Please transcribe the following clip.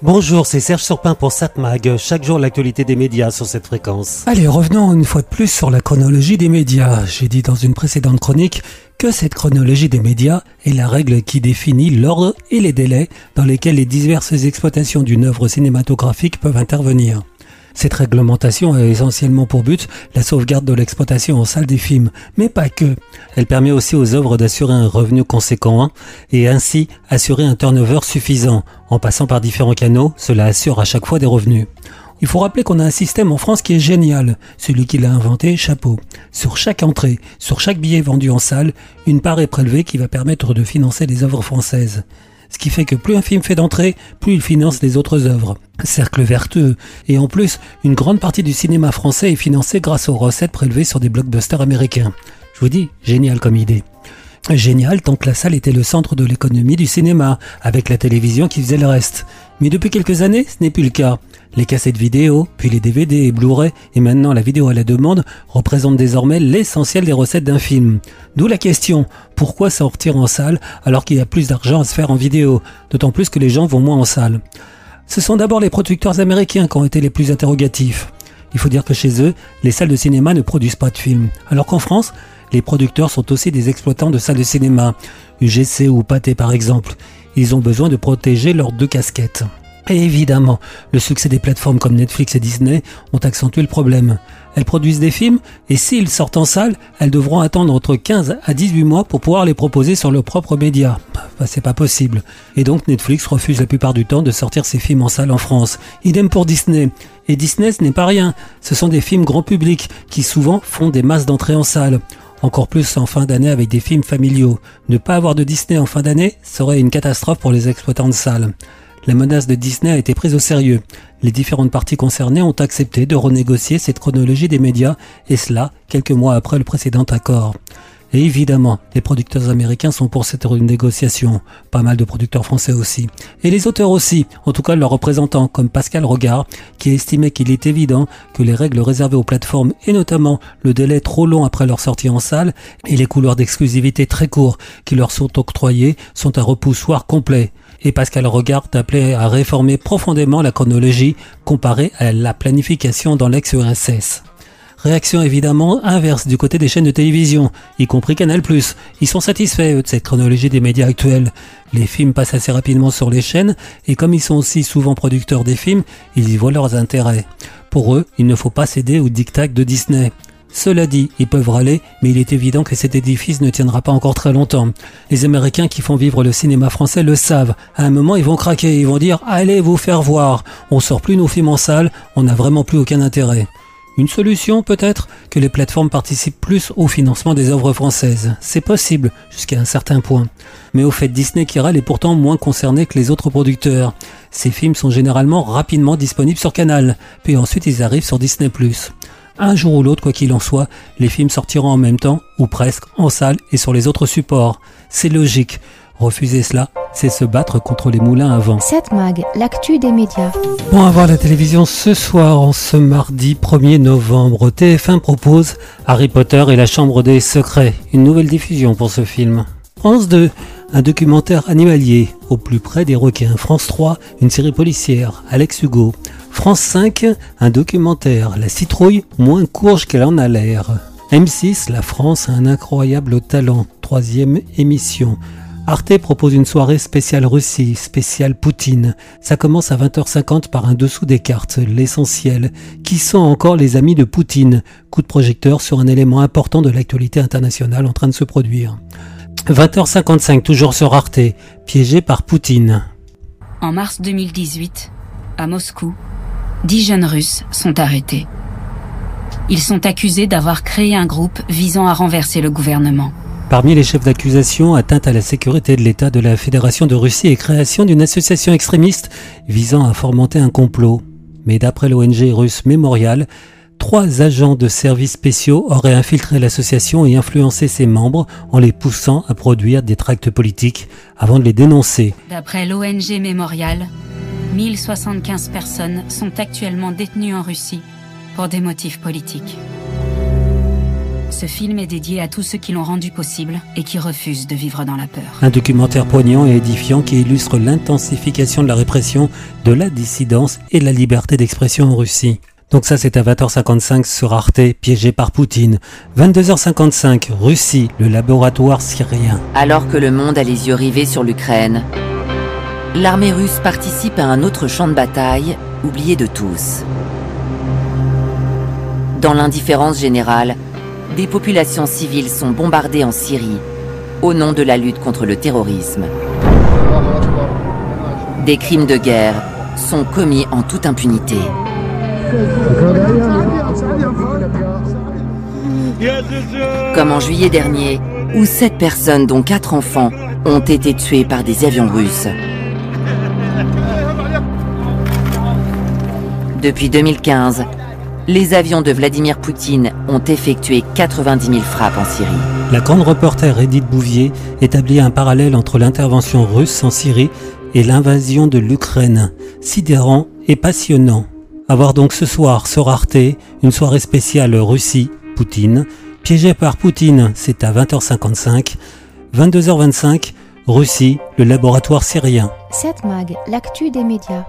Bonjour, c'est Serge Surpin pour SatMag. Chaque jour, l'actualité des médias sur cette fréquence. Allez, revenons une fois de plus sur la chronologie des médias. J'ai dit dans une précédente chronique que cette chronologie des médias est la règle qui définit l'ordre et les délais dans lesquels les diverses exploitations d'une œuvre cinématographique peuvent intervenir. Cette réglementation a essentiellement pour but la sauvegarde de l'exploitation en salle des films, mais pas que. Elle permet aussi aux œuvres d'assurer un revenu conséquent et ainsi assurer un turnover suffisant. En passant par différents canaux, cela assure à chaque fois des revenus. Il faut rappeler qu'on a un système en France qui est génial. Celui qui l'a inventé, chapeau. Sur chaque entrée, sur chaque billet vendu en salle, une part est prélevée qui va permettre de financer les œuvres françaises. Ce qui fait que plus un film fait d'entrée, plus il finance les autres œuvres. Cercle vertueux. Et en plus, une grande partie du cinéma français est financée grâce aux recettes prélevées sur des blockbusters américains. Je vous dis, génial comme idée. Génial tant que la salle était le centre de l'économie du cinéma, avec la télévision qui faisait le reste. Mais depuis quelques années, ce n'est plus le cas. Les cassettes vidéo, puis les DVD et Blu-ray, et maintenant la vidéo à la demande, représentent désormais l'essentiel des recettes d'un film. D'où la question, pourquoi sortir en salle alors qu'il y a plus d'argent à se faire en vidéo, d'autant plus que les gens vont moins en salle. Ce sont d'abord les producteurs américains qui ont été les plus interrogatifs. Il faut dire que chez eux, les salles de cinéma ne produisent pas de films, alors qu'en France, les producteurs sont aussi des exploitants de salles de cinéma, UGC ou Pathé par exemple. Ils ont besoin de protéger leurs deux casquettes. Et évidemment, le succès des plateformes comme Netflix et Disney ont accentué le problème. Elles produisent des films et s'ils sortent en salle, elles devront attendre entre 15 à 18 mois pour pouvoir les proposer sur leurs propres médias. Bah, c'est pas possible. Et donc Netflix refuse la plupart du temps de sortir ses films en salle en France. Idem pour Disney. Et Disney, ce n'est pas rien. Ce sont des films grand public qui souvent font des masses d'entrées en salle. Encore plus en fin d'année avec des films familiaux. Ne pas avoir de Disney en fin d'année serait une catastrophe pour les exploitants de salles. La menace de Disney a été prise au sérieux. Les différentes parties concernées ont accepté de renégocier cette chronologie des médias, et cela quelques mois après le précédent accord. Et évidemment, les producteurs américains sont pour cette négociation, pas mal de producteurs français aussi. Et les auteurs aussi, en tout cas leurs représentants, comme Pascal Regard, qui estimait qu'il est évident que les règles réservées aux plateformes, et notamment le délai trop long après leur sortie en salle, et les couloirs d'exclusivité très courts qui leur sont octroyés, sont un repoussoir complet. Et Pascal Regard appelait à réformer profondément la chronologie comparée à la planification dans l'ex-URSS. Réaction évidemment inverse du côté des chaînes de télévision, y compris Canal+. Ils sont satisfaits, eux, de cette chronologie des médias actuels. Les films passent assez rapidement sur les chaînes, et comme ils sont aussi souvent producteurs des films, ils y voient leurs intérêts. Pour eux, il ne faut pas céder au diktat de Disney. Cela dit, ils peuvent râler, mais il est évident que cet édifice ne tiendra pas encore très longtemps. Les Américains qui font vivre le cinéma français le savent. À un moment, ils vont craquer, ils vont dire « Allez vous faire voir ! On sort plus nos films en salle, on n'a vraiment plus aucun intérêt !» Une solution peut-être, que les plateformes participent plus au financement des œuvres françaises. C'est possible, jusqu'à un certain point. Mais au fait, Disney Keral est pourtant moins concerné que les autres producteurs. Ces films sont généralement rapidement disponibles sur Canal, puis ensuite ils arrivent sur Disney+. Un jour ou l'autre, quoi qu'il en soit, les films sortiront en même temps, ou presque, en salle et sur les autres supports. C'est logique. Refuser cela, c'est se battre contre les moulins à vent. SatMag, l'actu des médias. Bon, à voir la télévision ce soir, en ce mardi 1er novembre, TF1 propose Harry Potter et la Chambre des Secrets, une nouvelle diffusion pour ce film. France 2, un documentaire animalier, au plus près des requins. France 3, une série policière, Alex Hugo. France 5, un documentaire, La Citrouille, moins courge qu'elle en a l'air. M6, La France a un incroyable talent, 3e émission. Arte propose une soirée spéciale Russie, spéciale Poutine. Ça commence à 20h50 par un dessous des cartes, l'essentiel. Qui sont encore les amis de Poutine? Coup de projecteur sur un élément important de l'actualité internationale en train de se produire. 20h55, toujours sur Arte, piégé par Poutine. En mars 2018, à Moscou, 10 jeunes Russes sont arrêtés. Ils sont accusés d'avoir créé un groupe visant à renverser le gouvernement. Parmi les chefs d'accusation, atteinte à la sécurité de l'État de la Fédération de Russie et création d'une association extrémiste visant à fomenter un complot. Mais d'après l'ONG russe Mémorial, 3 agents de services spéciaux auraient infiltré l'association et influencé ses membres en les poussant à produire des tracts politiques avant de les dénoncer. D'après l'ONG Mémorial, 1075 personnes sont actuellement détenues en Russie pour des motifs politiques. Ce film est dédié à tous ceux qui l'ont rendu possible et qui refusent de vivre dans la peur. Un documentaire poignant et édifiant qui illustre l'intensification de la répression, de la dissidence et de la liberté d'expression en Russie. Donc ça, c'est à 20h55 sur Arte, piégé par Poutine. 22h55, Russie, le laboratoire syrien. Alors que le monde a les yeux rivés sur l'Ukraine, l'armée russe participe à un autre champ de bataille, oublié de tous. Dans l'indifférence générale, des populations civiles sont bombardées en Syrie, au nom de la lutte contre le terrorisme. Des crimes de guerre sont commis en toute impunité. Comme en juillet dernier, où 7 personnes, dont 4 enfants, ont été tuées par des avions russes. Depuis 2015, les avions de Vladimir Poutine ont effectué 90 000 frappes en Syrie. La grande reporter Edith Bouvier établit un parallèle entre l'intervention russe en Syrie et l'invasion de l'Ukraine. Sidérant et passionnant. À voir donc ce soir sur Arte, une soirée spéciale Russie-Poutine. Piégé par Poutine, c'est à 20h55. 22h25, Russie, le laboratoire syrien. SatMag, l'actu des médias.